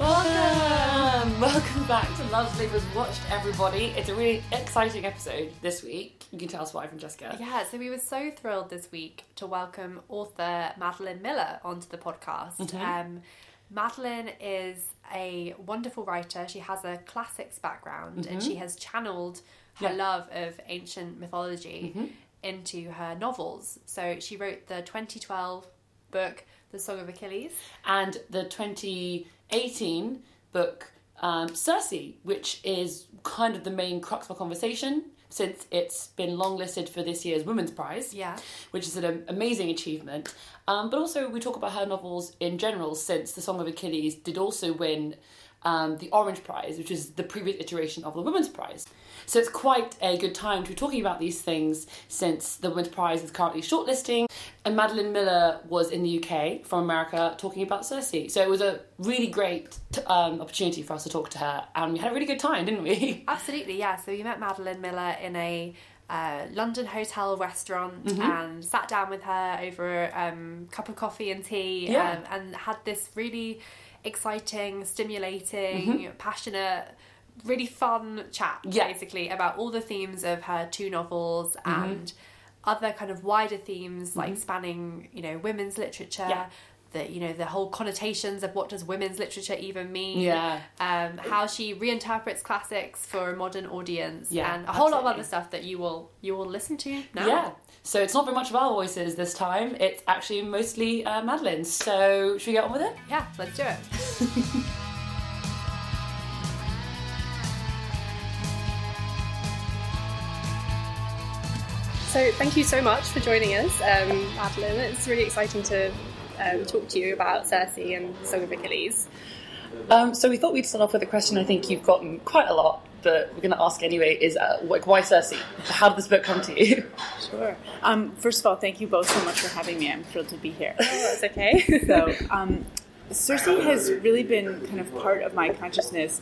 Welcome back to Loveslivers Watched, everybody. It's a really exciting episode this week. You can tell us why from Jessica. Yeah, so we were so thrilled this week to welcome author Madeline Miller onto the podcast. Mm-hmm. Madeline is a wonderful writer. She has a classics background, mm-hmm. and she has channeled her love of ancient mythology mm-hmm. into her novels. So she wrote the 2012 book, The Song of Achilles. And the 2018 book, Circe, which is kind of the main crux of our conversation since it's been longlisted for this year's Women's Prize, which is an amazing achievement. But also we talk about her novels in general since The Song of Achilles did also win the Orange Prize, which is the previous iteration of the Women's Prize. So it's quite a good time to be talking about these things since the Women's Prize is currently shortlisting. And Madeline Miller was in the UK from America talking about Circe. So it was a really great opportunity for us to talk to her. And we had a really good time, didn't we? Absolutely, yeah. So we met Madeline Miller in a London hotel restaurant mm-hmm. and sat down with her over a cup of coffee and tea and had this really exciting, stimulating, mm-hmm. passionate, really fun chat, basically, about all the themes of her two novels mm-hmm. and other kind of wider themes, like mm-hmm. spanning, you know, women's literature, the, you know, the whole connotations of what does women's literature even mean, how she reinterprets classics for a modern audience, and a whole lot of other stuff that you will listen to now. Yeah. So it's not very much of our voices this time, it's actually mostly Madeline's, so should we get on with it? Yeah, let's do it. So thank you so much for joining us, Madeline. It's really exciting to talk to you about Circe and the Song of Achilles. So we thought we'd start off with a question I think you've gotten quite a lot, but we're going to ask anyway, is why Circe? How did this book come to you? Sure. First of all, thank you both so much for having me. I'm thrilled to be here. Oh, that's okay. So Circe has really been kind of part of my consciousness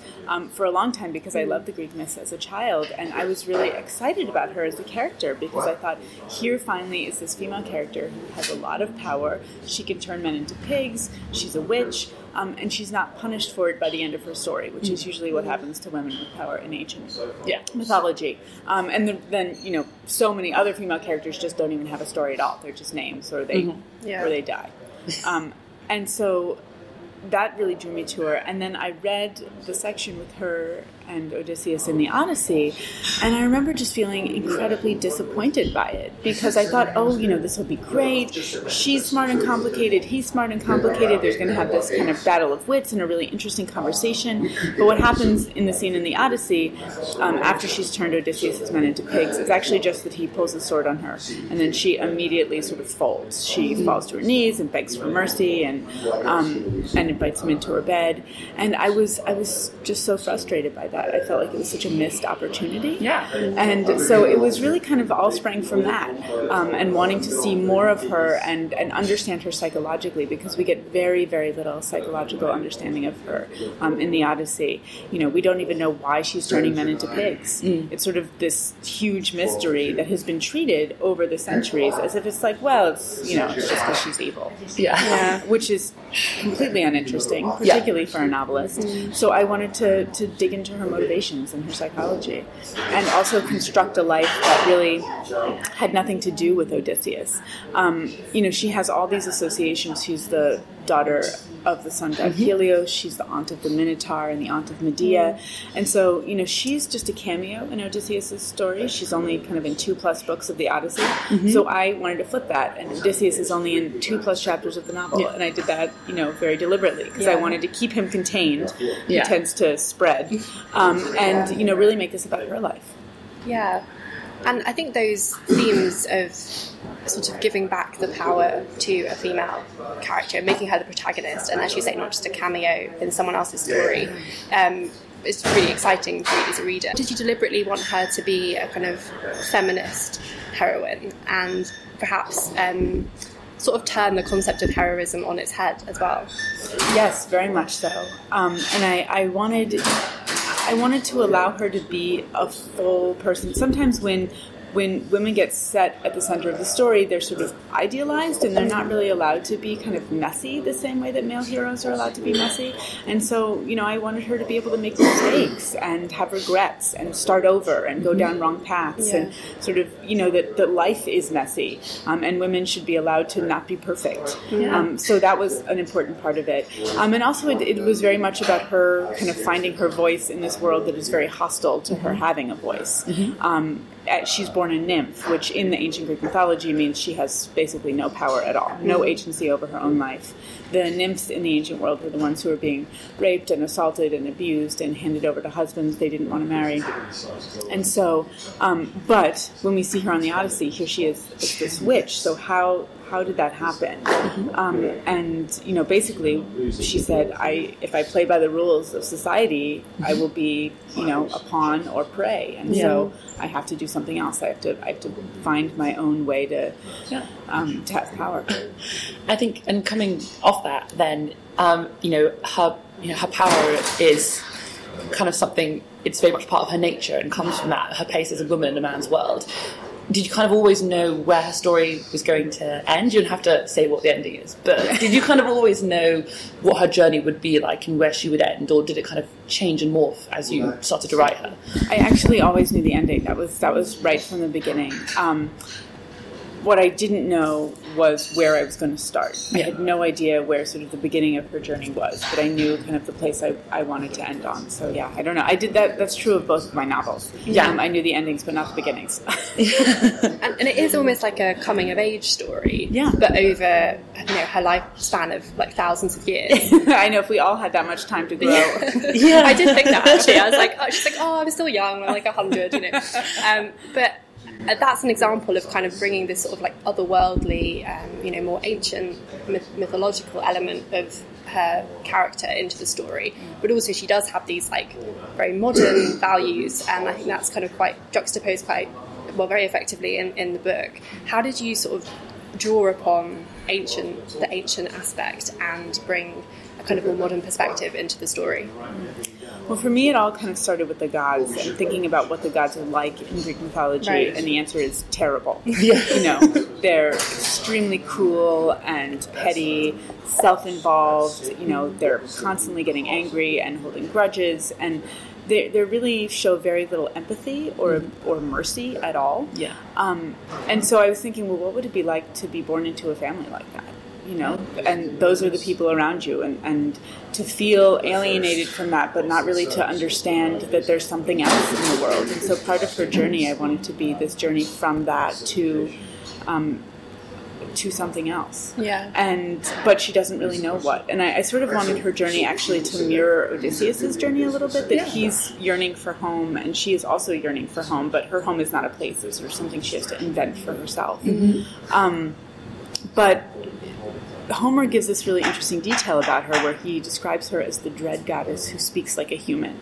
for a long time because I loved the Greek myths as a child, and I was really excited about her as a character because I thought, here finally is this female character who has a lot of power. She can turn men into pigs, she's a witch, and she's not punished for it by the end of her story, which is usually what happens to women with power in ancient mythology. And then, you know, so many other female characters just don't even have a story at all. They're just names, or they, or they die. And so that really drew me to her. And then I read the section with her and Odysseus in the Odyssey, and I remember just feeling incredibly disappointed by it because I thought, oh, you know, this will be great. She's smart and complicated. He's smart and complicated. There's going to have this kind of battle of wits and a really interesting conversation. But what happens in the scene in the Odyssey after she's turned Odysseus' men into pigs is actually just that he pulls a sword on her, and then she immediately sort of folds. She falls to her knees and begs for mercy and invites him into her bed. And I was just so frustrated by that. I felt like it was such a missed opportunity. Yeah. And so it was really kind of all sprang from that and wanting to see more of her and understand her psychologically, because we get very, very little psychological understanding of her in the Odyssey. You know, we don't even know why she's turning men into pigs. Mm. It's sort of this huge mystery that has been treated over the centuries as if it's like, well, it's, you know, it's just because she's evil. Yeah. Which is completely uninteresting, particularly for a novelist. Mm. So I wanted to dig into her motivations and her psychology, and also construct a life that really had nothing to do with Odysseus. You know, she has all these associations. She's the daughter of the sun god Helios, she's the aunt of the Minotaur and the aunt of Medea, and so, you know, she's just a cameo in Odysseus' story. She's only kind of in 2+ books of the Odyssey, so I wanted to flip that, and Odysseus is only in 2+ chapters of the novel, and I did that, you know, very deliberately, because I wanted to keep him contained. He tends to spread, and, you know, really make this about her life. Yeah. And I think those themes of sort of giving back the power to a female character, making her the protagonist, and as you say, not just a cameo in someone else's story, is really exciting for you as a reader. Did you deliberately want her to be a kind of feminist heroine, and perhaps sort of turn the concept of heroism on its head as well? Yes, very much so. And I wanted to allow her to be a full person. Sometimes when when women get set at the center of the story, they're sort of idealized and they're not really allowed to be kind of messy the same way that male heroes are allowed to be messy. And so, you know, I wanted her to be able to make mistakes and have regrets and start over and go down wrong paths and sort of, you know, that life is messy and women should be allowed to not be perfect. Yeah. So that was an important part of it. And also it was very much about her kind of finding her voice in this world that is very hostile to her having a voice. Mm-hmm. She's born a nymph, which in the ancient Greek mythology means she has basically no power at all, no agency over her own life. The nymphs in the ancient world were the ones who were being raped and assaulted and abused and handed over to husbands they didn't want to marry. And so, but when we see her on the Odyssey, here she is as this witch. So how did that happen? And, you know, basically she said, if I play by the rules of society, I will be, you know, a pawn or prey. And so I have to do something else. I have to find my own way to have power. I think, and coming off that then, her power is kind of something, it's very much part of her nature and comes from that, her place as a woman in a man's world. Did you kind of always know where her story was going to end? You don't have to say what the ending is, but did you kind of always know what her journey would be like and where she would end, or did it kind of change and morph as you started to write her? I actually always knew the ending. That was right from the beginning. What I didn't know was where I was going to start. I had no idea where sort of the beginning of her journey was, but I knew kind of the place I wanted to end on. So, yeah, I don't know. I did that. That's true of both of my novels. Yeah. I knew the endings, but not the beginnings. and it is almost like a coming-of-age story, but over, you know, her lifespan of, like, thousands of years. I know, if we all had that much time to grow. Yeah. I did think that, actually. I was like, oh, she's like, oh, I'm still young. I'm, like, 100, you know. But... that's an example of kind of bringing this sort of like otherworldly, you know, more ancient mythological element of her character into the story. But also she does have these like very modern values, and I think that's kind of quite juxtaposed quite well, very effectively in the book. How did you sort of draw upon the ancient aspect and bring a kind of more modern perspective into the story? Well, for me, it all kind of started with the gods and thinking about what the gods are like in Greek mythology, and the answer is terrible. You know, they're extremely cruel and petty, self-involved, you know, they're constantly getting angry and holding grudges, and they really show very little empathy or mercy at all. Yeah. And so I was thinking, well, what would it be like to be born into a family like that? You know, and those are the people around you, and to feel alienated from that, but not really to understand that there's something else in the world. And so part of her journey, I wanted to be this journey from that to something else. Yeah. But she doesn't really know what. And I sort of wanted her journey actually to mirror Odysseus's journey a little bit, that he's yearning for home and she is also yearning for home, but her home is not a place. It's sort of something she has to invent for herself. Mm-hmm. But Homer gives this really interesting detail about her where he describes her as the dread goddess who speaks like a human.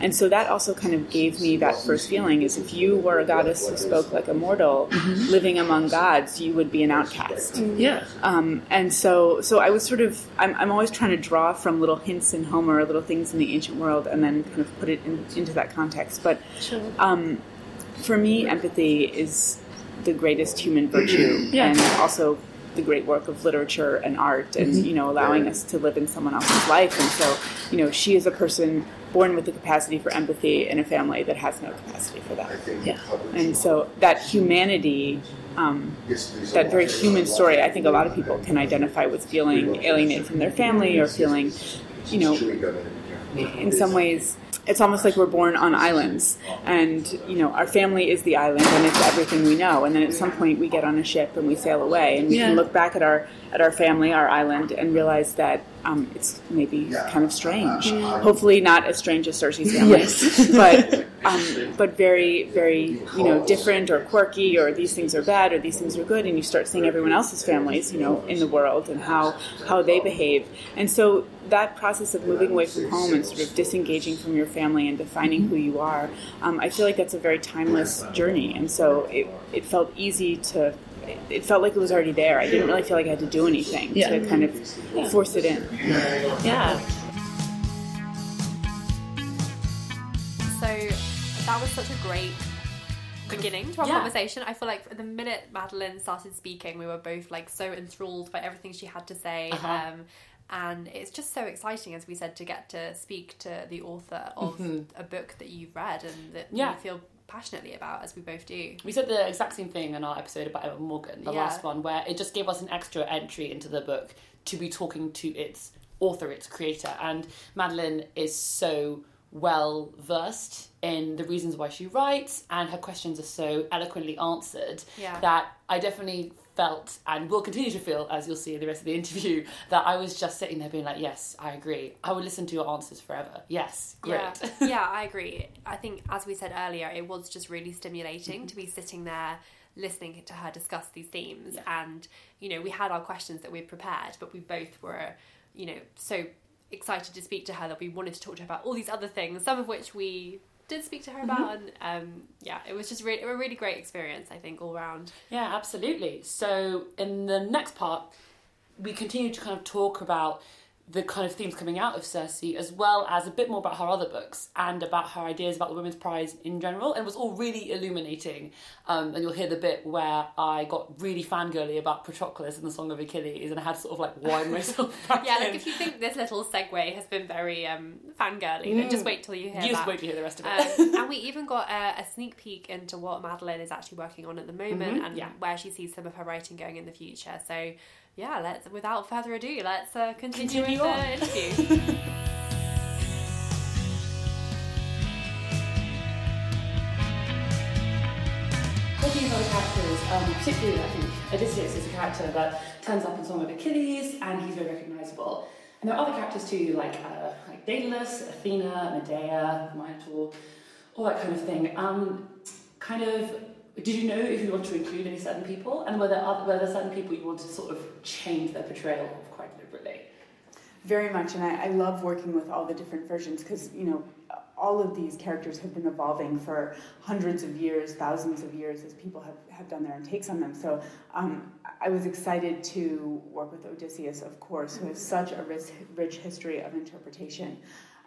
And so that also kind of gave me that first feeling, is if you were a goddess who spoke like a mortal, living among gods, you would be an outcast. Yeah. And so I was sort of, I'm always trying to draw from little hints in Homer, little things in the ancient world, and then kind of put it into that context. But for me, empathy is the greatest human virtue, and also the great work of literature and art, and you know, allowing us to live in someone else's life. And so, you know, she is a person born with the capacity for empathy in a family that has no capacity for that. Yeah. And so that humanity, that very human story, I think a lot of people can identify with feeling alienated from their family, or feeling, you know, in some ways it's almost like we're born on islands, and, you know, our family is the island, and it's everything we know. And then at some point we get on a ship and we sail away, and we can look back at our family, our island, and realize that it's maybe kind of strange. Hopefully not as strange as Circe's family, but very, very, you know, different or quirky, or these things are bad or these things are good. And you start seeing everyone else's families, you know, in the world, and how they behave. And so that process of moving away from home and sort of disengaging from your family and defining who you are, I feel like that's a very timeless journey. And so it felt easy to... It felt like it was already there. I didn't really feel like I had to do anything to kind of force it in. Yeah. So that was such a great beginning to our conversation. I feel like the minute Madeline started speaking, we were both like so enthralled by everything she had to say. And it's just so exciting, as we said, to get to speak to the author of a book that you've read and that you feel passionately about, as we both do. We said the exact same thing in our episode about Evan Morgan, the last one, where it just gave us an extra entry into the book to be talking to its author, its creator. And Madeline is so well versed in the reasons why she writes, and her questions are so eloquently answered that I definitely felt, and will continue to feel, as you'll see in the rest of the interview, that I was just sitting there being like, yes, I agree. I would listen to your answers forever. Yes, great. Yeah, I agree. I think, as we said earlier, it was just really stimulating to be sitting there listening to her discuss these themes. Yeah. And, you know, we had our questions that we'd prepared, but we both were, you know, so excited to speak to her that we wanted to talk to her about all these other things, some of which we did speak to her about, and it was just a really great experience, I think, all round. Yeah, absolutely. So in the next part, we continue to kind of talk about the kind of themes coming out of Circe, as well as a bit more about her other books and about her ideas about the Women's Prize in general. And it was all really illuminating. And you'll hear the bit where I got really fangirly about Patroclus and the Song of Achilles, and I had to sort of like wind myself back in. Like if you think this little segue has been very fangirly, then just wait till you hear that. Just wait till you hear the rest of it. And we even got a sneak peek into what Madeline is actually working on at the moment and where she sees some of her writing going in the future. So yeah, let's, without further ado, let's continue with the interview. Talking about the characters, particularly I think Odysseus is a character that turns up in Song of Achilles, and he's very recognisable. And there are other characters too, like Daedalus, Athena, Medea, Minotaur, all that kind of thing. Did you know if you want to include any certain people, and were there certain people you want to sort of change their portrayal of quite deliberately? Very much, and I love working with all the different versions, because, you know, all of these characters have been evolving for hundreds of years, thousands of years, as people have done their own takes on them. So I was excited to work with Odysseus, of course, who has such a rich history of interpretation.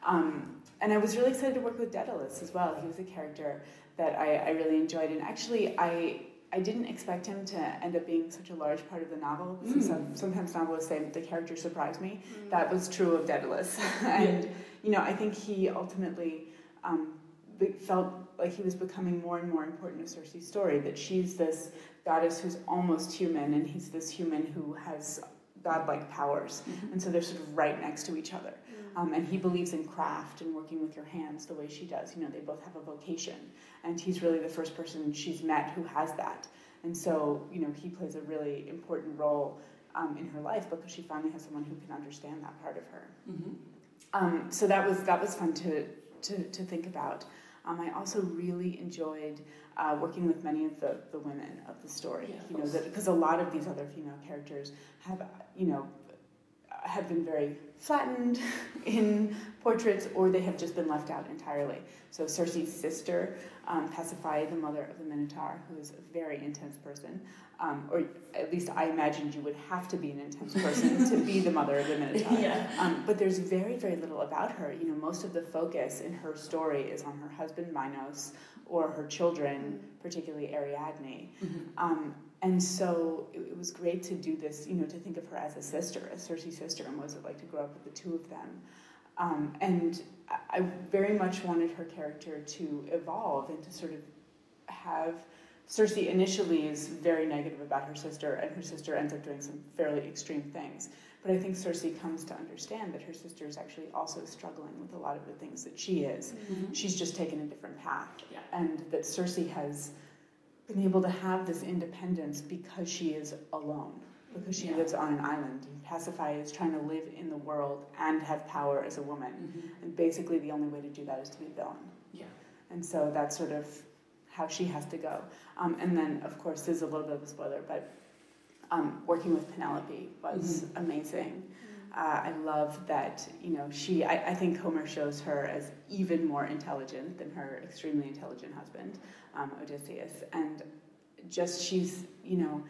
And I was really excited to work with Daedalus as well. He was a character that I really enjoyed. And actually, I didn't expect him to end up being such a large part of the novel. Sometimes novelists say the character surprised me. That was true of Daedalus. And, you know, I think he ultimately felt like he was becoming more and more important to Circe's story, that she's this goddess who's almost human, and he's this human who has godlike powers. And so they're sort of right next to each other. And he believes in craft and working with your hands the way she does. You know, they both have a vocation. And he's really the first person she's met who has that. And so, you know, he plays a really important role in her life, because she finally has someone who can understand that part of her. So that was fun to think about. I also really enjoyed working with many of the women of the story. You know, because a lot of these other female characters have been very flattened in portraits, or they have just been left out entirely. So Circe's sister, Pasiphae, the mother of the Minotaur, who is a very intense person, or at least I imagined you would have to be an intense person to be the mother of the Minotaur. But there's very, very little about her. You know, most of the focus in her story is on her husband Minos, or her children, particularly Ariadne. And so it was great to do this, you know, to think of her as a sister, as Circe's sister, and what was it like to grow up with the two of them. And I very much wanted her character to evolve and to sort of have... Circe initially is very negative about her sister, and her sister ends up doing some fairly extreme things. But I think Circe comes to understand that her sister is actually also struggling with a lot of the things that she is. She's just taken a different path. And that Circe has... been able to have this independence because she is alone, because she lives on an island. And Pasiphae is trying to live in the world and have power as a woman. And basically the only way to do that is to be a villain. And so that's sort of how she has to go. And then, of course, there's a little bit of a spoiler, but working with Penelope was amazing. I love that, you know, I think Homer shows her as even more intelligent than her extremely intelligent husband, Odysseus. And just she's, you know,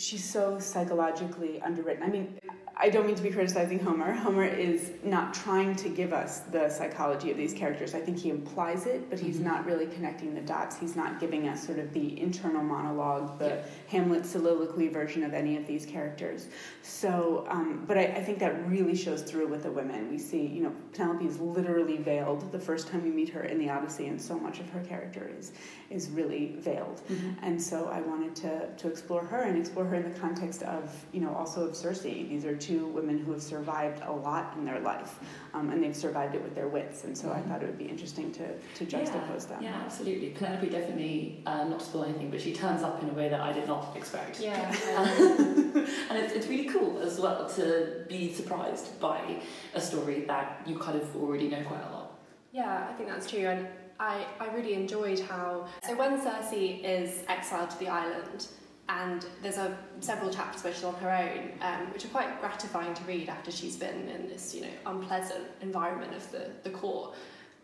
she's so psychologically underwritten. I mean, I don't mean to be criticizing Homer. Homer is not trying to give us the psychology of these characters. I think he implies it, but he's not really connecting the dots. He's not giving us sort of the internal monologue, the Hamlet soliloquy version of any of these characters. So, but I think that really shows through with the women. We see, you know, Penelope is literally veiled the first time we meet her in the Odyssey, and so much of her character is really veiled. And so I wanted to explore her, and explore her in the context of, you know, also of Circe. These are two women who have survived a lot in their life, and they've survived it with their wits, and so I thought it would be interesting to juxtapose them. Yeah, absolutely. Penelope definitely, not to spoil anything, but she turns up in a way that I did not expect. Yeah. And it's really cool as well to be surprised by a story that you kind of already know quite a lot. Yeah, I think that's true, and I really enjoyed how... So when Circe is exiled to the island, and there's several chapters where she's on her own, which are quite gratifying to read after she's been in this, you know, unpleasant environment of the court.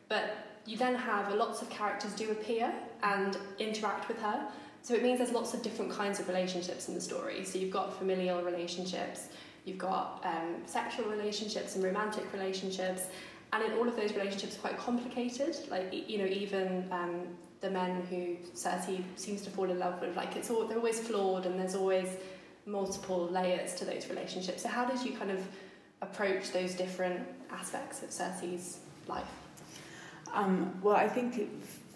But you then have lots of characters do appear and interact with her, so it means there's lots of different kinds of relationships in the story. So you've got familial relationships, you've got sexual relationships and romantic relationships, and in all of those relationships quite complicated, like, you know, even... the men who Circe seems to fall in love with, like, it's all, they're always flawed, and there's always multiple layers to those relationships. So how did you kind of approach those different aspects of Circe's life? Well, I think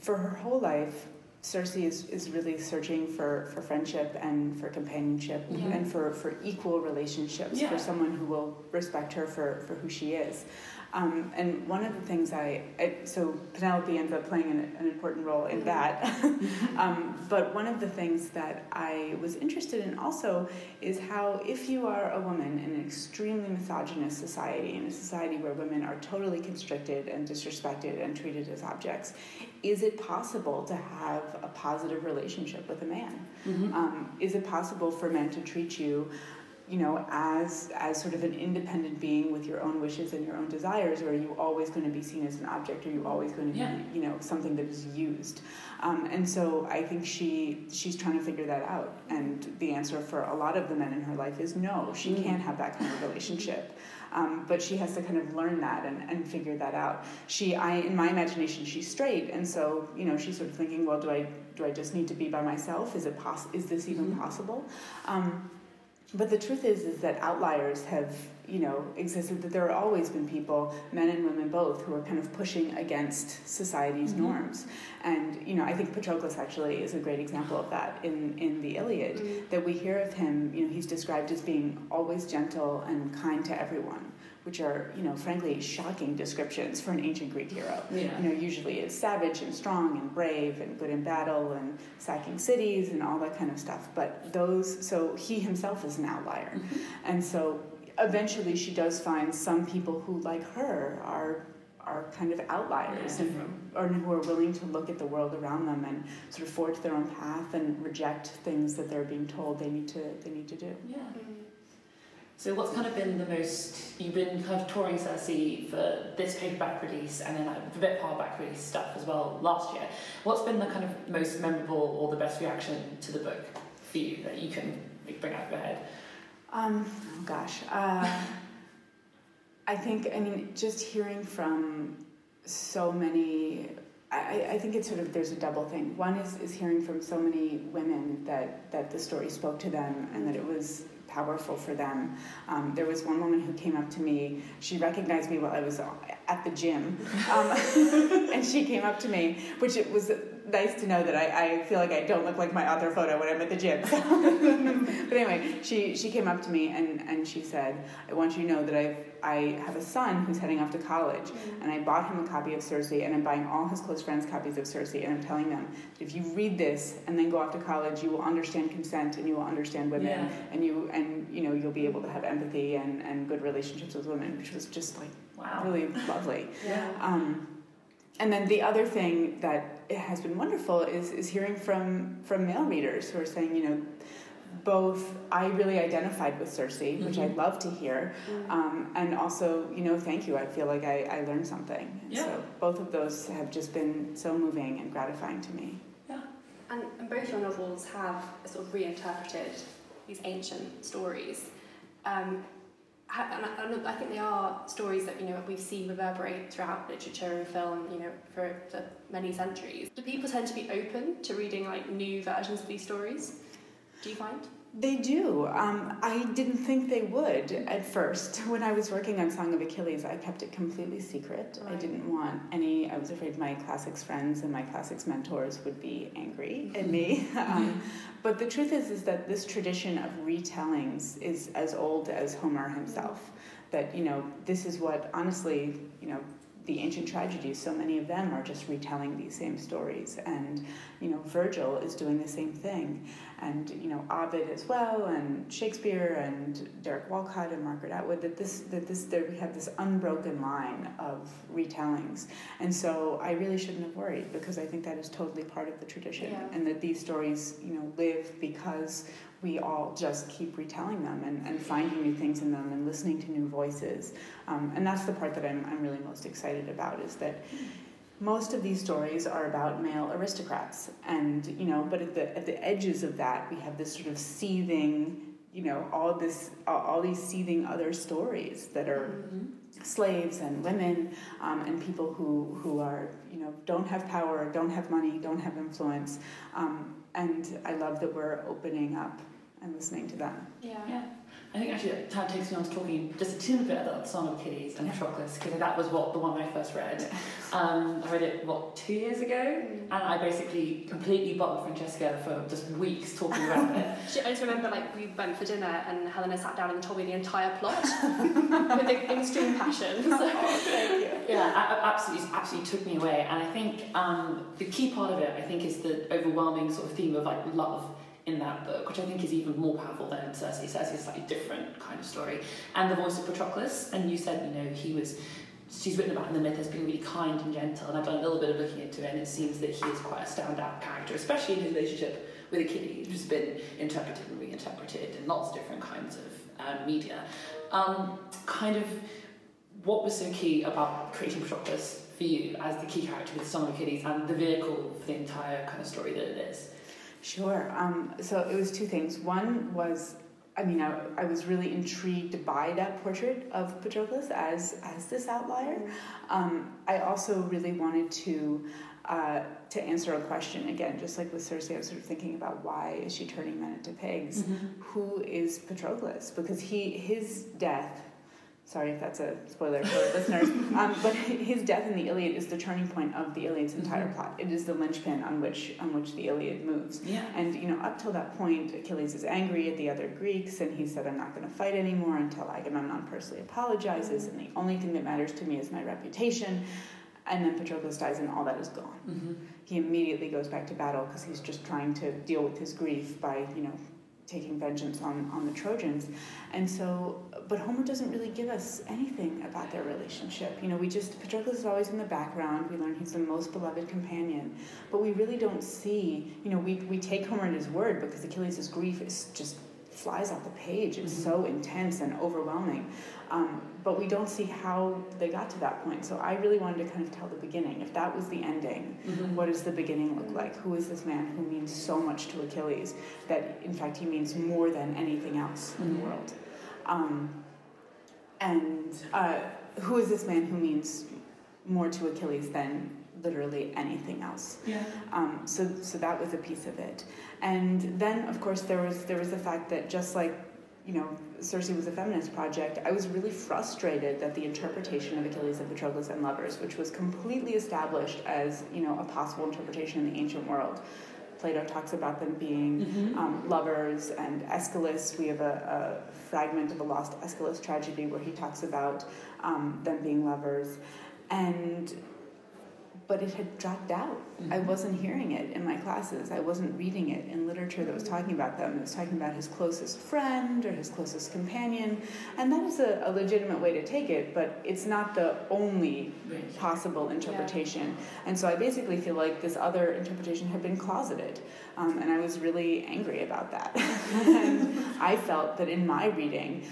for her whole life, Circe is really searching for friendship and for companionship and for equal relationships, for someone who will respect her for who she is. And one of the things so Penelope ends up playing an important role in that. But one of the things that I was interested in also is how, if you are a woman in an extremely misogynist society, in a society where women are totally constricted and disrespected and treated as objects, is it possible to have a positive relationship with a man? Is it possible for men to treat you, you know, as sort of an independent being with your own wishes and your own desires, or are you always going to be seen as an object? Or are you always going to be, you know, something that is used? And so I think she's trying to figure that out. And the answer for a lot of the men in her life is no, she can't have that kind of relationship. But she has to kind of learn that and figure that out. In my imagination, she's straight, and so, you know, she's sort of thinking, well, do I just need to be by myself? Is this even possible? But the truth is that outliers have, you know, existed, that there have always been people, men and women both, who are kind of pushing against society's norms. And, you know, I think Patroclus actually is a great example of that in the Iliad, that we hear of him, you know, he's described as being always gentle and kind to everyone, which are, you know, frankly shocking descriptions for an ancient Greek hero. You know, usually is savage and strong and brave and good in battle and sacking cities and all that kind of stuff. But so he himself is an outlier. And so eventually she does find some people who, like her, are kind of outliers and who are willing to look at the world around them and sort of forge their own path and reject things that they're being told they need to do. Yeah. So what's kind of been the most... You've been kind of touring Circe for this paperback release and then a bit hardback release stuff as well last year. What's been the kind of most memorable or the best reaction to the book for you that you can bring out of your head? I think, I mean, just hearing from so many... I think it's sort of, there's a double thing. One is hearing from so many women that the story spoke to them and that it was... powerful for them. There was one woman who came up to me. She recognized me while I was at the gym, and she came up to me, which it was nice to know that I feel like I don't look like my other photo when I'm at the gym. But anyway, she came up to me and she said, "I want you to know that I have a son who's heading off to college, and I bought him a copy of Circe, and I'm buying all his close friends copies of Circe, and I'm telling them that if you read this and then go off to college, you will understand consent and you will understand women, and you know you'll be able to have empathy and good relationships with women," which was just like really lovely. And then the other thing that has been wonderful is hearing from male readers who are saying, you know, both I really identified with Circe, which I'd love to hear, and also, you know, thank you, I feel like I learned something. And so both of those have just been so moving and gratifying to me. And both your novels have sort of reinterpreted, these ancient stories. And I think they are stories that, you know, we've seen reverberate throughout literature and film, you know, for many centuries. Do people tend to be open to reading, like, new versions of these stories? Do you find? They do. I didn't think they would at first. When I was working on Song of Achilles, I kept it completely secret. Right. I didn't want any... I was afraid my classics friends and my classics mentors would be angry at me. But the truth is that this tradition of retellings is as old as Homer himself. That, you know, this is what, honestly, you know, the ancient tragedies, so many of them are just retelling these same stories. And, you know, Virgil is doing the same thing. And, you know, Ovid as well, and Shakespeare, and Derek Walcott, and Margaret Atwood, that we have this unbroken line of retellings. And so I really shouldn't have worried, because I think that is totally part of the tradition. Yeah. And that these stories, you know, live because we all just keep retelling them and finding new things in them and listening to new voices. And that's the part that I'm really most excited about, is that most of these stories are about male aristocrats. And, you know, but at the edges of that, we have this sort of seething, you know, all these seething other stories that are... Mm-hmm. slaves and women and people who are, you know, don't have power, don't have money, don't have influence, and I love that we're opening up and listening to them. Yeah. I think actually that time takes me on to talking just a little bit about the Song of Achilles and Patroclus, because that was the one I first read. I read it 2 years ago, and I basically completely bottled Francesca for just weeks talking about it. I just remember, like, we went for dinner and Helena sat down and told me the entire plot with extreme passion. So. Oh, thank you. Yeah, absolutely took me away. And I think the key part of it, I think, is the overwhelming sort of theme of, like, love in that book, which I think is even more powerful than Circe. Circe is a slightly different kind of story. And the voice of Patroclus, and you said, you know, she's written about in the myth as being really kind and gentle, and I've done a little bit of looking into it, and it seems that he is quite a standout character, especially in his relationship with Achilles, which has been interpreted and reinterpreted in lots of different kinds of media. Kind of, what was so key about creating Patroclus for you as the key character with the Song of Achilles and the vehicle for the entire kind of story that it is? Sure. So it was two things. One was, I was really intrigued by that portrait of Patroclus as this outlier. I also really wanted to answer a question, again, just like with Circe, I was sort of thinking about why is she turning men into pigs? Mm-hmm. Who is Patroclus? Because his death... Sorry if that's a spoiler for listeners. But his death in the Iliad is the turning point of the Iliad's entire plot. It is the linchpin on which the Iliad moves. Yeah. And, you know, up till that point, Achilles is angry at the other Greeks, and he said, I'm not going to fight anymore until Agamemnon personally apologizes, and the only thing that matters to me is my reputation. And then Patroclus dies, and all that is gone. Mm-hmm. He immediately goes back to battle because he's just trying to deal with his grief by, you know, taking vengeance on the Trojans. And so, but Homer doesn't really give us anything about their relationship. You know, Patroclus is always in the background. We learn he's the most beloved companion. But we really don't see, you know, we take Homer at his word because Achilles' grief is just flies off the page. It's so intense and overwhelming. But we don't see how they got to that point. So I really wanted to kind of tell the beginning. If that was the ending, what does the beginning look like? Who is this man who means so much to Achilles that, in fact, he means more than anything else in the world? Who is this man who means more to Achilles than literally anything else? Yeah. So that was a piece of it. And then, of course, there was the fact that, just like, you know, Circe was a feminist project, I was really frustrated that the interpretation of Achilles and Patroclus and Lovers, which was completely established as, you know, a possible interpretation in the ancient world. Plato talks about them being lovers, and Aeschylus, we have a fragment of a lost Aeschylus tragedy where he talks about them being lovers. But it had dropped out. I wasn't hearing it in my classes. I wasn't reading it in literature that was talking about them. It was talking about his closest friend or his closest companion. And that is a legitimate way to take it, but it's not the only possible interpretation. Yeah. And so I basically feel like this other interpretation had been closeted. And I was really angry about that. And I felt that in my reading,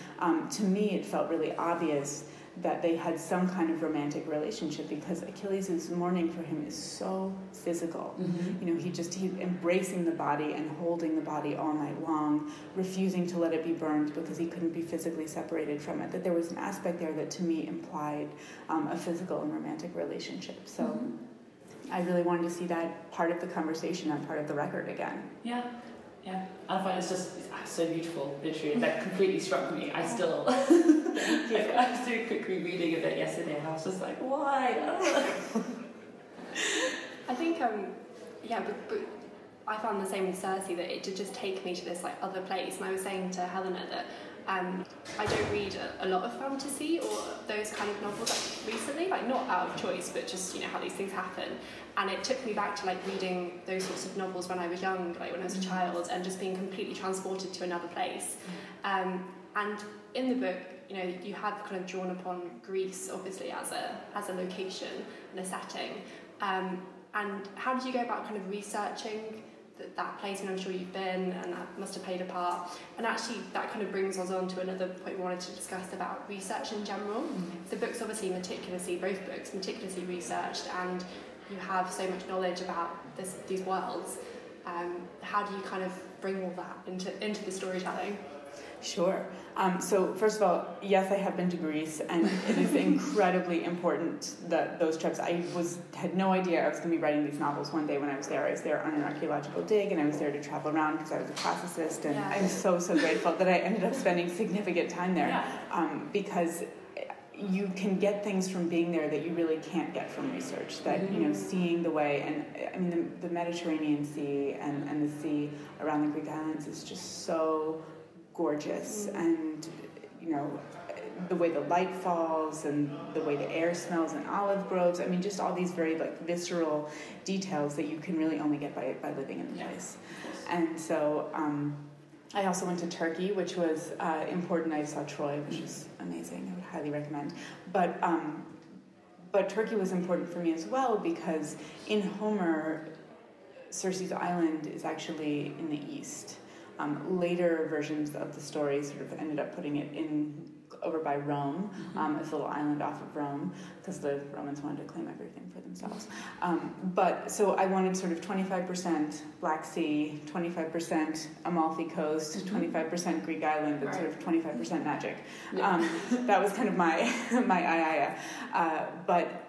to me, it felt really obvious that they had some kind of romantic relationship, because Achilles' mourning for him is so physical. Mm-hmm. You know, he's embracing the body and holding the body all night long, refusing to let it be burned because he couldn't be physically separated from it. That there was an aspect there that to me implied a physical and romantic relationship. So mm-hmm. I really wanted to see that part of the conversation and part of the record again. Yeah. Yeah, I find it's so beautiful, literally. That completely struck me. I still, I was doing a quick rereading of it yesterday, and I was just like, why? I think, but I found the same with Circe, that it did just take me to this like other place. And I was saying to Helena that I don't read a lot of fantasy or those kind of novels like, recently, like not out of choice, but just, you know, how these things happen. And it took me back to like reading those sorts of novels when I was young, like when I was a child, and just being completely transported to another place. And in the book, you know, you have kind of drawn upon Greece, obviously, as a location and a setting. And how did you go about kind of researching that place? And I'm sure you've been, and that must have played a part. And actually, that kind of brings us on to another point we wanted to discuss about research in general. Mm-hmm. The book's obviously both books meticulously researched, and you have so much knowledge about these worlds. How do you kind of bring all that into the storytelling? Sure. So first of all, yes, I have been to Greece, and it is incredibly important that those trips. I had no idea I was going to be writing these novels one day when I was there. I was there on an archaeological dig, and I was there to travel around because I was a classicist, and yeah. I'm so grateful that I ended up spending significant time there, yeah. Because you can get things from being there that you really can't get from research, that, mm-hmm. you know, seeing the way, and I mean, the Mediterranean Sea and the sea around the Greek islands is just so gorgeous, and you know, the way the light falls and the way the air smells and olive groves. I mean, just all these very like visceral details that you can really only get by living in the place. And so I also went to Turkey, which was important. I saw Troy, which is amazing. I would highly recommend. But Turkey was important for me as well, because in Homer, Circe's island is actually in the east. Later versions of the story sort of ended up putting it in over by Rome, mm-hmm. It's a little island off of Rome, because the Romans wanted to claim everything for themselves. But so I wanted sort of 25% Black Sea, 25% Amalfi Coast, mm-hmm. 25% Greek island, but right. sort of 25% magic. Yeah. That was kind of my ayaya. But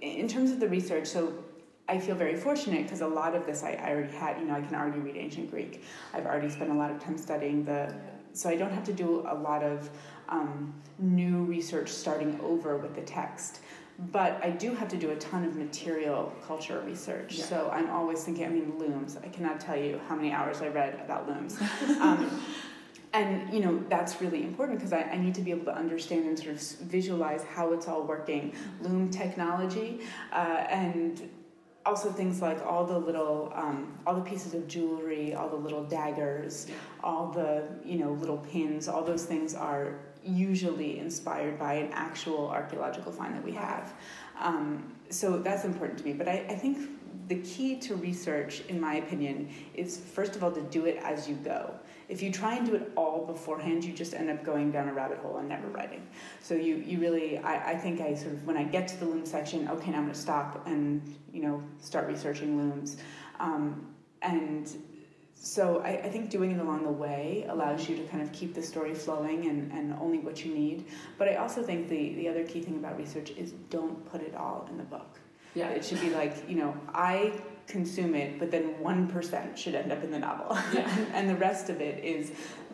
in terms of the research, so I feel very fortunate because a lot of this I already had. You know, I can already read ancient Greek. I've already spent a lot of time studying so I don't have to do a lot of new research starting over with the text. But I do have to do a ton of material culture research. Yeah. So I'm always thinking, I mean, looms. I cannot tell you how many hours I read about looms. And, you know, that's really important because I need to be able to understand and sort of visualize how it's all working. Loom technology and also things like all the little, all the pieces of jewelry, all the little daggers, all the, you know, little pins, all those things are usually inspired by an actual archaeological find that we have. So that's important to me. But I think the key to research, in my opinion, is first of all to do it as you go. If you try and do it all beforehand, you just end up going down a rabbit hole and never writing. So you really, I think I sort of, when I get to the loom section, okay, now I'm going to stop and, you know, start researching looms. And so I think doing it along the way allows you to kind of keep the story flowing and only what you need. But I also think the other key thing about research is don't put it all in the book. Yeah, it should be like, you know, I consume it, but then 1% should end up in the novel. Yeah. And the rest of it is,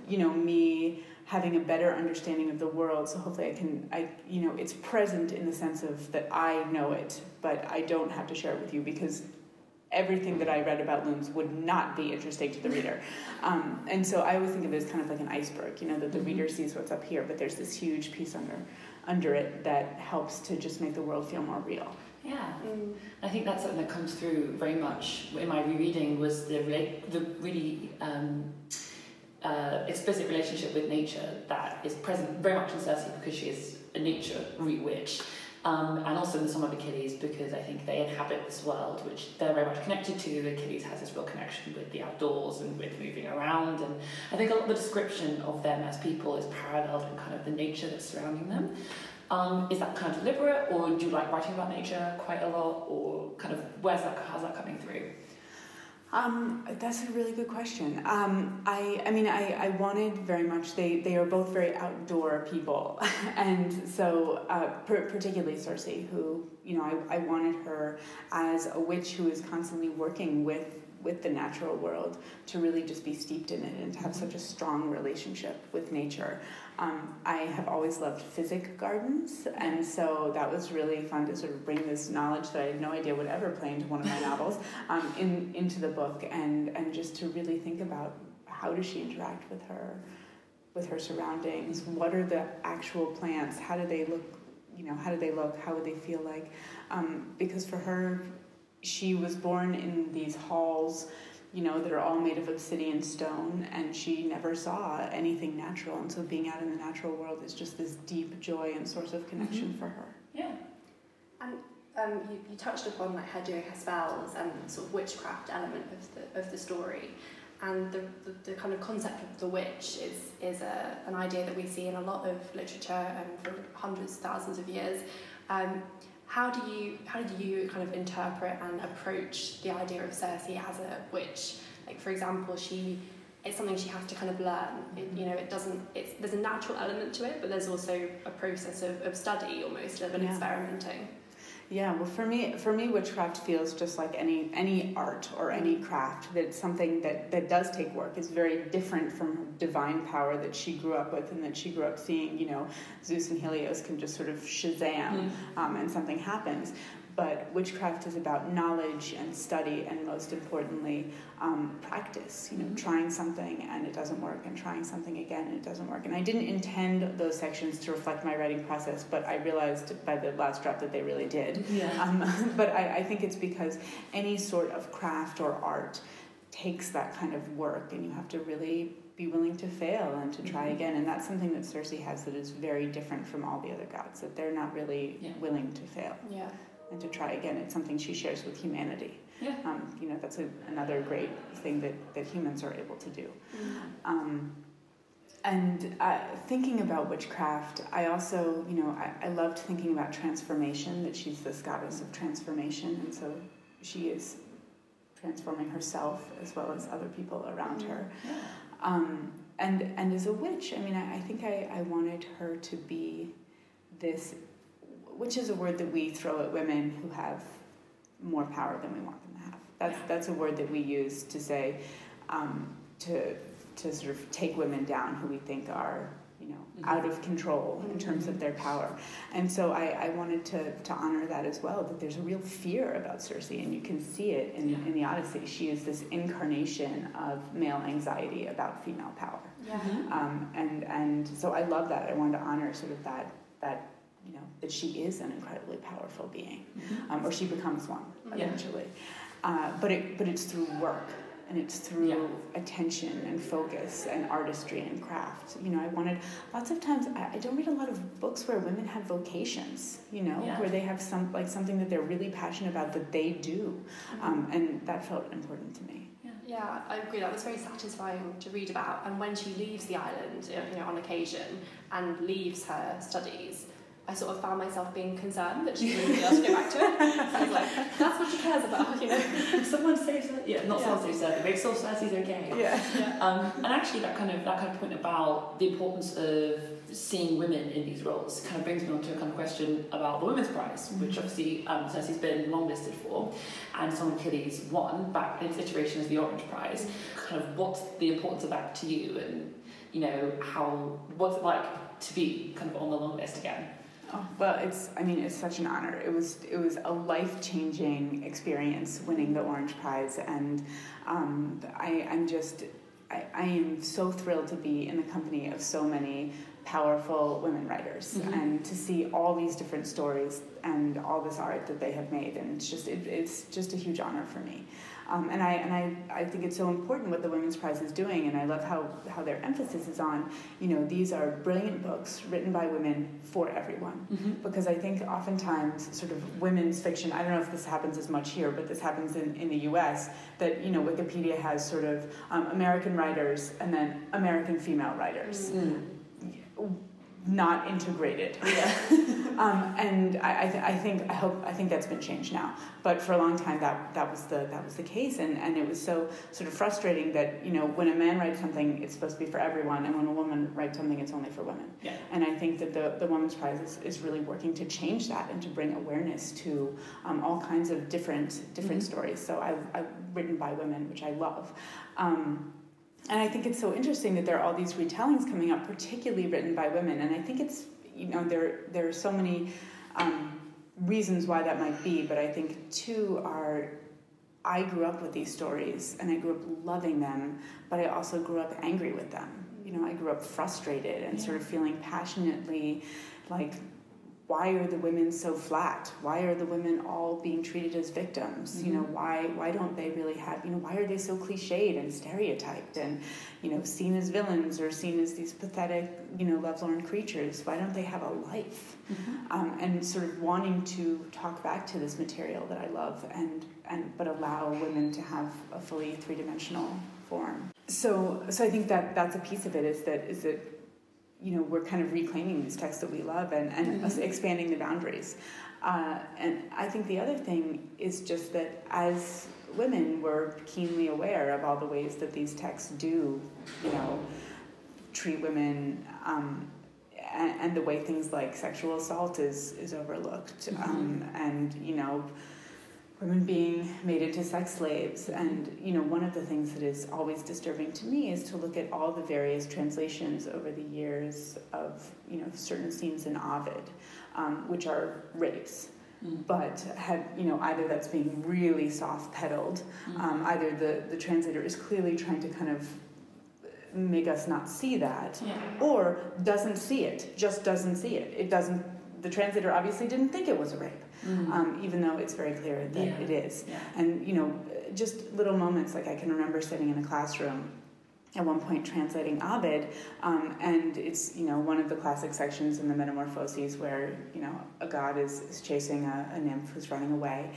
you know, me having a better understanding of the world. So hopefully I can, it's present in the sense of that I know it, but I don't have to share it with you because everything that I read about looms would not be interesting to the reader. And so I always think of it as kind of like an iceberg, you know, that the mm-hmm. reader sees what's up here, but there's this huge piece under it that helps to just make the world feel more real. Yeah, I think that's something that comes through very much in my rereading was the really explicit relationship with nature that is present very much in Circe because she is a nature witch, and also in The Song of Achilles because I think they inhabit this world which they're very much connected to. Achilles has this real connection with the outdoors and with moving around, and I think a lot of the description of them as people is paralleled in kind of the nature that's surrounding them. Is that kind of deliberate, or do you like writing about nature quite a lot, or kind of how's that coming through? That's a really good question. I mean, I wanted very much, they are both very outdoor people. And so, particularly Circe, who, you know, I wanted her as a witch who is constantly working with the natural world to really just be steeped in it and to have such a strong relationship with nature. I have always loved physic gardens, and so that was really fun to sort of bring this knowledge that I had no idea would ever play into one of my novels into the book, and just to really think about how does she interact with her surroundings, what are the actual plants, how do they look, you know, how do they look, how would they feel like, because for her, she was born in these halls, you know, that are all made of obsidian stone, and she never saw anything natural. And so being out in the natural world is just this deep joy and source of connection for her. Yeah. And you touched upon like her doing her spells and sort of witchcraft element of the story. And the kind of concept of the witch is an idea that we see in a lot of literature for hundreds, thousands of years. How did you kind of interpret and approach the idea of Circe as a witch? Like, for example, it's something she has to kind of learn. There's a natural element to it, but there's also a process of study, almost, of experimenting. Yeah, well, for me, witchcraft feels just like any art or any craft. That's something that does take work. It's very different from divine power that she grew up with and that she grew up seeing. You know, Zeus and Helios can just sort of shazam, and something happens. But witchcraft is about knowledge and study, and most importantly, practice. You know, trying something and it doesn't work, and trying something again and it doesn't work. And I didn't intend those sections to reflect my writing process, but I realized by the last draft that they really did. Yeah. But I think it's because any sort of craft or art takes that kind of work, and you have to really be willing to fail and to try again. And that's something that Circe has that is very different from all the other gods, that they're not really willing to fail. Yeah. And to try again. It's something she shares with humanity. Yeah. You know, that's another great thing that humans are able to do. And thinking about witchcraft, I also, you know, I loved thinking about transformation, that she's this goddess of transformation, and so she is transforming herself as well as other people around her. Yeah. And as a witch, I mean, I think I wanted her to be this, which is a word that we throw at women who have more power than we want them to have. That's a word that we use to say, to sort of take women down who we think are, you know, out of control in terms of their power. And so I wanted to honor that as well, that there's a real fear about Circe, and you can see it in the Odyssey. She is this incarnation of male anxiety about female power. Yeah. And so I love that. I wanted to honor sort of that you know, that she is an incredibly powerful being, or she becomes one eventually. But it's through work, and it's through attention and focus and artistry and craft. You know, I wanted lots of times. I don't read a lot of books where women have vocations. You know, where they have something that they're really passionate about that they do, and that felt important to me. Yeah, I agree. That was very satisfying to read about. And when she leaves the island, you know, on occasion, and leaves her studies, I sort of found myself being concerned that she wouldn't be able to go back to it. So I was like, that's what she cares about, you know. Someone saves her. Yeah, not someone saves her. Make someone says he's okay. Yeah. And actually, that kind of point about the importance of seeing women in these roles kind of brings me on to a kind of question about the Women's Prize, which obviously Circe's been longlisted for, and Song of Achilles won back in its iteration as the Orange Prize. Kind of what's the importance of that to you, and you know what's it like to be kind of on the long list again? Well, it's such an honor. It was a life-changing experience winning the Orange Prize, and I am so thrilled to be in the company of so many powerful women writers, and to see all these different stories and all this art that they have made, and it's just a huge honor for me. And I think it's so important what the Women's Prize is doing, and I love how their emphasis is on, you know, these are brilliant books written by women for everyone, because I think oftentimes sort of women's fiction, I don't know if this happens as much here, but this happens in the US, that, you know, Wikipedia has sort of American writers and then American female writers. Not integrated. And I think that's been changed now. But for a long time, that was the case, and it was so sort of frustrating that, you know, when a man writes something, it's supposed to be for everyone, and when a woman writes something, it's only for women. Yeah. And I think that the Women's Prize is really working to change that and to bring awareness to all kinds of different mm-hmm. stories. So I've written by women, which I love. And I think it's so interesting that there are all these retellings coming up, particularly written by women. And I think it's, you know, there are so many reasons why that might be, but I think two are, I grew up with these stories, and I grew up loving them, but I also grew up angry with them. You know, I grew up frustrated and sort of feeling passionately like, why are the women so flat? Why are the women all being treated as victims? Mm-hmm. You know, why don't they really have, you know, why are they so cliched and stereotyped and, you know, seen as villains or seen as these pathetic, you know, lovelorn creatures? Why don't they have a life? Mm-hmm. And sort of wanting to talk back to this material that I love but allow women to have a fully three-dimensional form. So I think that's a piece of it is that you know, we're kind of reclaiming these texts that we love and mm-hmm. expanding the boundaries. And I think the other thing is just that as women, we're keenly aware of all the ways that these texts do, you know, treat women and the way things like sexual assault is overlooked. Mm-hmm. And, you know, women being made into sex slaves. And, you know, one of the things that is always disturbing to me is to look at all the various translations over the years of, you know, certain scenes in Ovid, which are rapes. Mm. But have, you know, either that's being really soft-pedaled, either the translator is clearly trying to kind of make us not see that, or doesn't see it, just doesn't see it. It doesn't. The translator obviously didn't think it was a rape, even though it's very clear that it is. Yeah. And, you know, just little moments, like I can remember sitting in a classroom at one point translating Ovid, and it's, you know, one of the classic sections in the Metamorphoses where, you know, a god is chasing a nymph who's running away,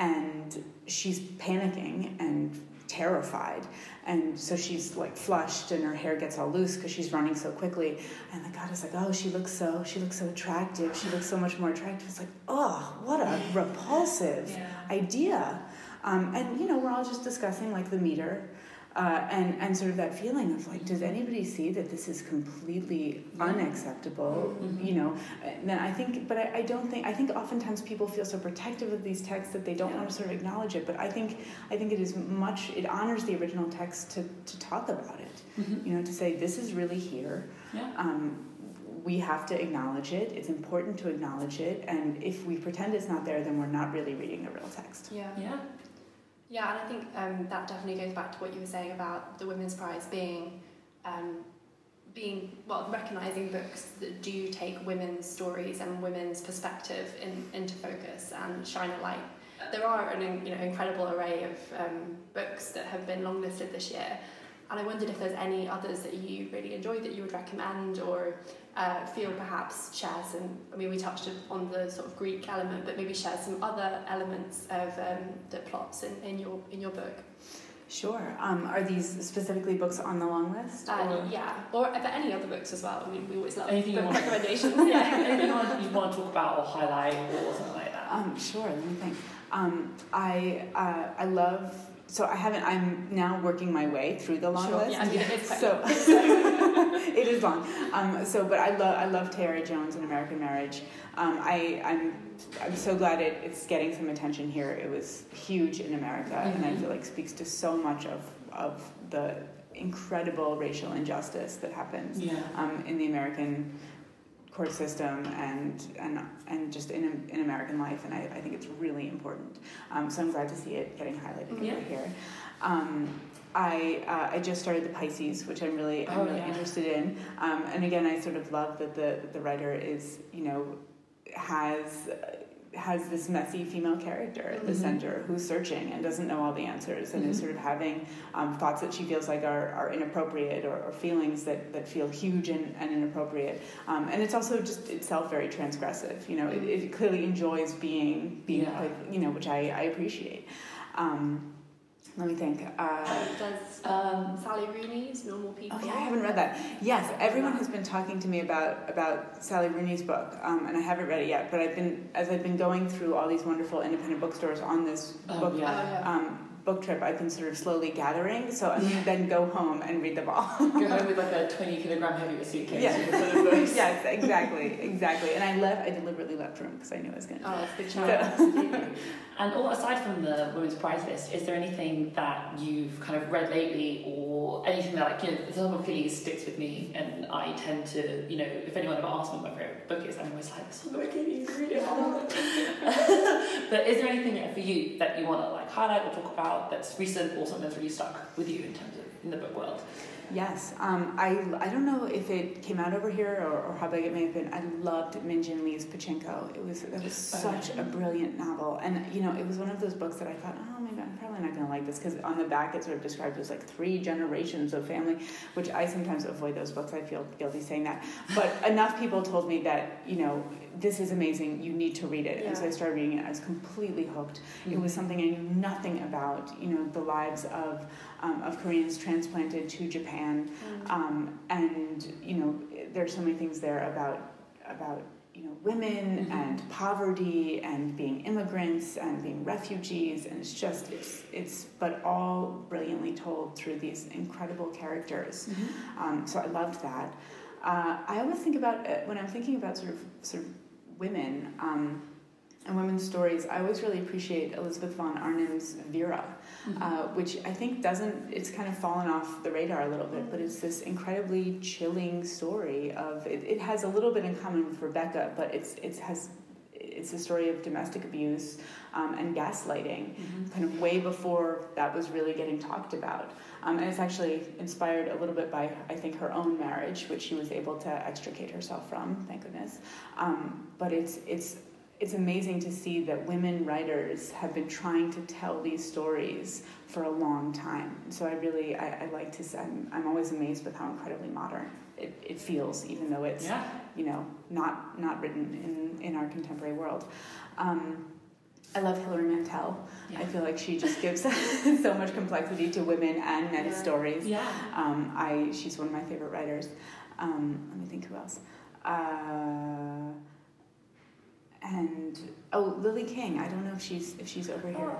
and she's panicking and terrified, and so she's like flushed and her hair gets all loose because she's running so quickly, and the god is like, oh, she looks so attractive, she looks so much more attractive. It's like, oh, what a repulsive idea. And, you know, we're all just discussing like the meter and sort of that feeling of like, does anybody see that this is completely unacceptable? Mm-hmm. You know, and then I think oftentimes people feel so protective of these texts that they don't want to sort of acknowledge it. But I think it honors the original text to talk about it. Mm-hmm. You know, to say this is really here. Yeah. We have to acknowledge it. It's important to acknowledge it. And if we pretend it's not there, then we're not really reading the real text. Yeah. Yeah. Yeah, and I think that definitely goes back to what you were saying about the Women's Prize being, recognising books that do take women's stories and women's perspective into focus and shine a light. There are an incredible array of books that have been longlisted this year, and I wondered if there's any others that you really enjoyed that you would recommend or feel perhaps shares. And I mean, we touched on the sort of Greek element, but maybe share some other elements of the plots in your book. Sure. Are these specifically books on the long list? Yeah, or but any other books as well. I mean, we always love book recommendations. Anything you want to talk about or highlight or something like that. Sure. Let me think. I love. So I'm now working my way through the long list. Yeah, it's so it is long. But I love Tara Jones and American Marriage. I'm so glad it's getting some attention here. It was huge in America, and I feel like speaks to so much of the incredible racial injustice that happens in the American court system and just in American life, and I think it's really important. So I'm glad to see it getting highlighted over here. I just started the Pisces, which I'm really interested in. And again, I sort of love that the writer is, you know, has this messy female character at the center who's searching and doesn't know all the answers and is sort of having thoughts that she feels like are inappropriate or feelings that feel huge and inappropriate. And it's also just itself very transgressive. You know, it clearly enjoys being like, you know, which I appreciate. Let me think. Does Sally Rooney's Normal People? Oh yeah, I haven't read that. Yes, everyone has been talking to me about Sally Rooney's book, and I haven't read it yet. But I've been going through all these wonderful independent bookstores on this book. Yeah. Book trip, I've been sort of slowly gathering, so I'm going to then go home and read them all. Go home with like a 20-kilogram heavier suitcase. Yes. Yes, exactly. And I deliberately left room because I knew I was going to. Oh, that's good challenge. Absolutely. And aside from the Women's Prize list, is there anything that you've kind of read lately, or anything that, The Song of Achilles sticks with me, and I tend to, if anyone ever asks me what my favourite book is, I'm always like, The Song of Achilles, read it. But is there anything for you that you want to highlight or talk about? That's recent or something that's really stuck with you in terms of in the book world? Yes, I don't know if it came out over here or how big it may have been. I loved Min-Jin Lee's Pachinko. That was such a brilliant novel, and it was one of those books that I thought, oh my god, I'm probably not going to like this, because on the back it sort of describes as 3 generations of family, which I sometimes avoid those books. I feel guilty saying that, but enough people told me that this is amazing. You need to read it, And so I started reading it. I was completely hooked. Mm-hmm. It was something I knew nothing about. The lives of Koreans transplanted to Japan. And there's so many things there about women, mm-hmm. and poverty and being immigrants and being refugees, and it's but all brilliantly told through these incredible characters. Mm-hmm. So I loved that. I always think about when I'm thinking about sort of women and women's stories, I always really appreciate Elizabeth von Arnim's Vera, mm-hmm. Which I think it's kind of fallen off the radar a little bit, but it's this incredibly chilling story of, it has a little bit in common with Rebecca, but it's a story of domestic abuse and gaslighting, mm-hmm. kind of way before that was really getting talked about. And it's actually inspired a little bit by, I think, her own marriage, which she was able to extricate herself from, thank goodness. But it's amazing to see that women writers have been trying to tell these stories for a long time. So I like to say, I'm always amazed with how incredibly modern it feels, even though it's, not written in our contemporary world. I love Hilary Mantel. Yeah. I feel like she just gives so much complexity to women and men's stories. Yeah. She's one of my favorite writers. Let me think who else. And Lily King. I don't know if she's over here.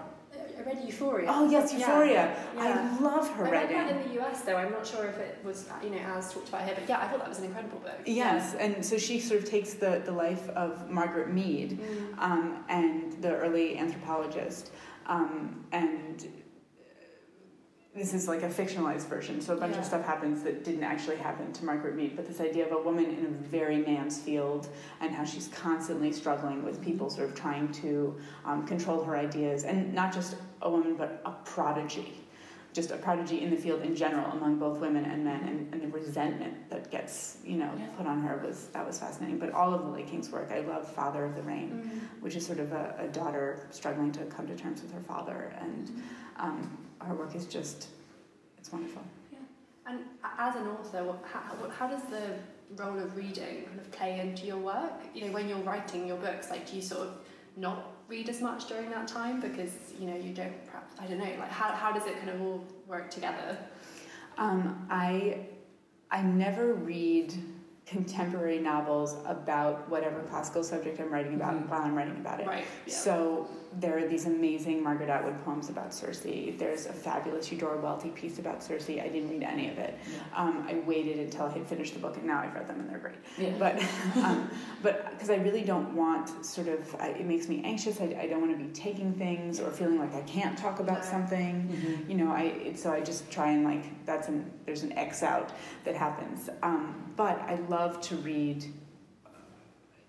I read Euphoria. Oh yes, Euphoria. Yeah. I love her writing. I read that in the US though. I'm not sure if it was as talked about here, but I thought that was an incredible book. Yes, and so she sort of takes the life of Margaret Mead, mm. And the early anthropologist, and this is a fictionalized version, so a bunch of stuff happens that didn't actually happen to Margaret Mead, but this idea of a woman in a very man's field and how she's constantly struggling with people sort of trying to control her ideas, and not just a woman, but a prodigy. Just a prodigy in the field in general among both women and men, and the resentment that gets, put on her was fascinating. But all of Lily King's work, I love Father of the Rain, mm-hmm. which is sort of a daughter struggling to come to terms with her father, and her work is it's wonderful. Yeah. And as an author, how does the role of reading kind of play into your work? When you're writing your books, do you sort of not read as much during that time because you don't perhaps, I don't know, how does it kind of all work together? I never read contemporary novels about whatever classical subject I'm writing about, mm-hmm. while I'm writing about it. Right. Yeah. So there are these amazing Margaret Atwood poems about Circe. There's a fabulous Eudora Welty piece about Circe. I didn't read any of it. Yeah. I waited until I had finished the book, and now I've read them, and they're great. Yeah. But because I really don't want it makes me anxious. I don't want to be taking things or feeling like I can't talk about something. Mm-hmm. So I just try and there's an X out that happens. But I love to read.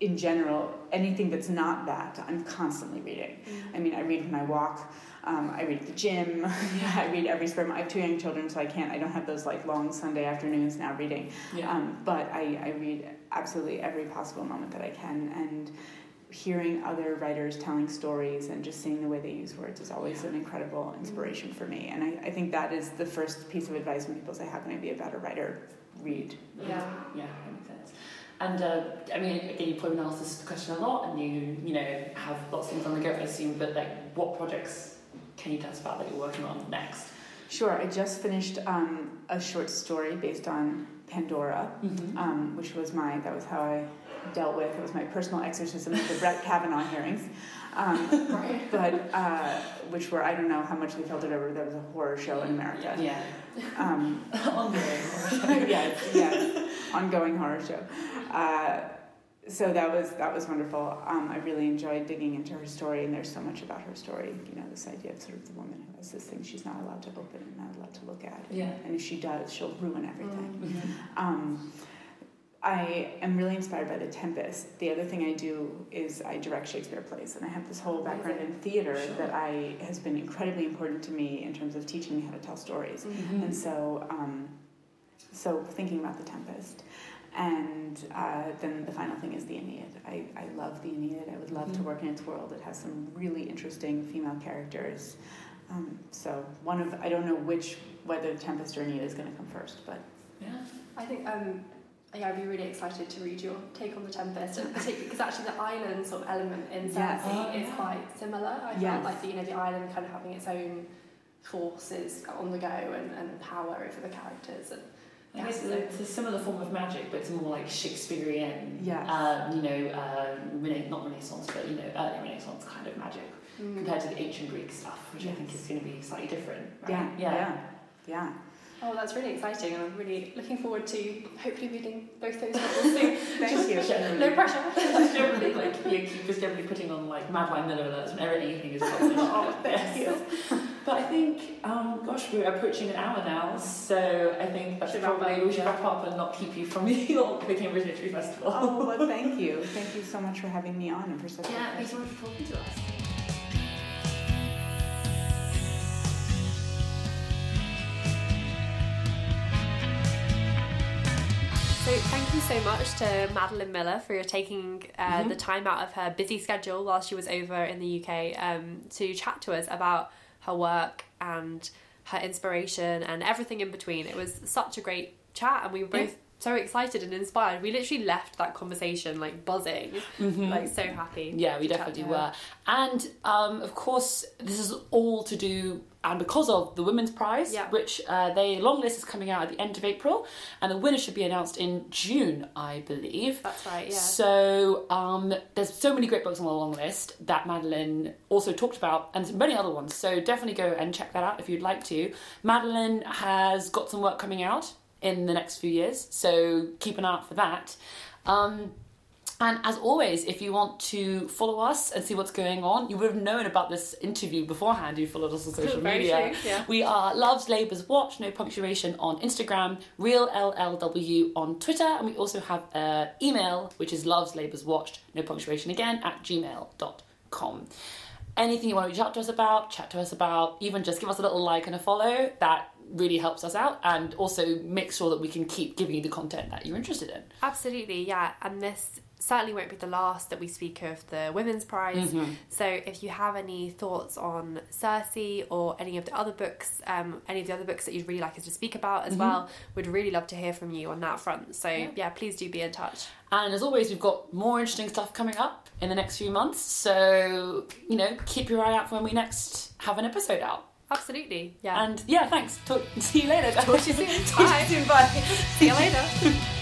In general, anything that's not that, I'm constantly reading. Mm-hmm. I mean, I read when I walk, I read at the gym, I read every spare moment. I have 2 young children, so I don't have those long Sunday afternoons now reading. Yeah. But I read absolutely every possible moment that I can, and hearing other writers telling stories and just seeing the way they use words is always an incredible inspiration, mm-hmm. for me. And I think that is the first piece of advice when people say, how can I be a better writer? Read. Yeah, that makes sense. And, again, you probably ask this question a lot, and you have lots of things on the go, I assume, but, what projects Can you tell us about that you're working on next? Sure. I just finished a short story based on Pandora, mm-hmm. Which was that was how I dealt with, it was my personal exorcism of the Brett Kavanaugh hearings, right. But which were, I don't know how much they filtered over, there was a horror show in America. Yeah. Ongoing horror show. Yes, ongoing horror show. So that was wonderful. I really enjoyed digging into her story, and there's so much about her story. You know, this idea of sort of the woman who has this thing she's not allowed to open and not allowed to look at. Yeah. And if she does, she'll ruin everything. Mm-hmm. I am really inspired by The Tempest. The other thing I do is I direct Shakespeare plays, and I have this whole background in theater that has been incredibly important to me in terms of teaching me how to tell stories. Mm-hmm. And so thinking about The Tempest. And then the final thing is the Aeneid. I love the Aeneid. I would love mm-hmm. to work in its world. It has some really interesting female characters. So I don't know whether The Tempest or Aeneid is going to come first, but yeah, I think I'd be really excited to read your take on The Tempest, and particularly because actually the island sort of element in Circe is quite similar. I felt like the island kind of having its own forces on the go and power over the characters. And I guess it's a similar form of magic, but it's more like Shakespearean, not Renaissance, but early Renaissance kind of magic compared to the ancient Greek stuff, which I think is going to be slightly different. Right? Yeah. Oh, that's really exciting, and I'm really looking forward to hopefully reading both those novels soon. Thank you. No pressure. Generally, you're putting on Madeline Miller alerts when every evening is published. Oh, thank you. But I think, we're approaching an hour now, so I think that we should wrap up and not keep you from the Cambridge Literary Festival. Oh, well, thank you. Thank you so much for having me on and for such a pleasure. Yeah, thanks so much for talking to us. So thank you so much to Madeline Miller for taking the time out of her busy schedule while she was over in the UK to chat to us about her work and her inspiration and everything in between. It was such a great chat, and we were both so excited and inspired. We literally left that conversation buzzing, so happy. Yeah, we definitely were. And of course, this is all to do and because of the Women's Prize, which the long list is coming out at the end of April, and the winner should be announced in June, I believe. That's right, yeah. So there's so many great books on the long list that Madeline also talked about, and many other ones, so definitely go and check that out if you'd like to. Madeline has got some work coming out in the next few years, so keep an eye out for that. And as always, if you want to follow us and see what's going on, you would have known about this interview beforehand. You followed us on social media. True, yeah. We are Loveslivers Watched, no punctuation, on Instagram, RealLLW on Twitter, and we also have an email, which is loveslaborswatched, no punctuation again, @gmail.com. Anything you want to reach out to us about, chat to us about, even just give us a little like and a follow, that really helps us out, and also makes sure that we can keep giving you the content that you're interested in. Absolutely, yeah, and this certainly won't be the last that we speak of the Women's Prize. Mm-hmm. So if you have any thoughts on Circe or any of the other books that you'd really like us to speak about as well, we'd really love to hear from you on that front. So yeah, please do be in touch. And as always, we've got more interesting stuff coming up in the next few months. So, keep your eye out for when we next have an episode out. Absolutely, yeah. And yeah, thanks. See you later. Talk to you soon. Bye. See you later.